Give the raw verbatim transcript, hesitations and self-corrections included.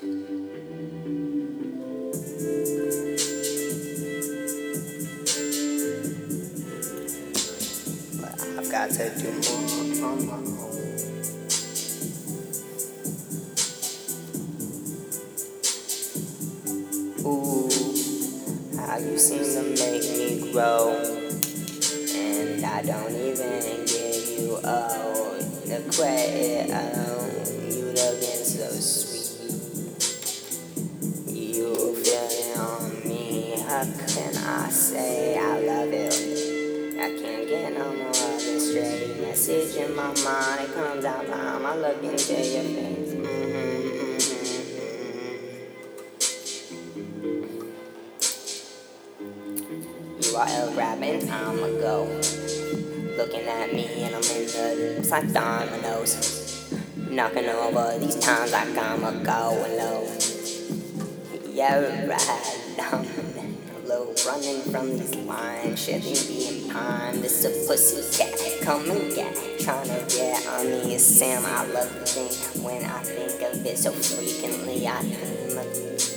But I've got to do more on my own. Ooh, how you seem to make me grow, and I don't even give you all the credit. Alone, you looking so sweet, you feeling on me. How can I say I love it? I can't get no more of this straight message in my mind. It comes out time I look into your face. Mm-hmm. While rapping, I'm a go. Looking at me and I'm in the looks like dominoes. Knocking over these times like I'm a going low. Yeah, right, I'm low. Running from these lines, shouldn't be in pine. This a pussy cat, come and get. Trying to get on me is Sam. I love the thing when I think of it so frequently. I think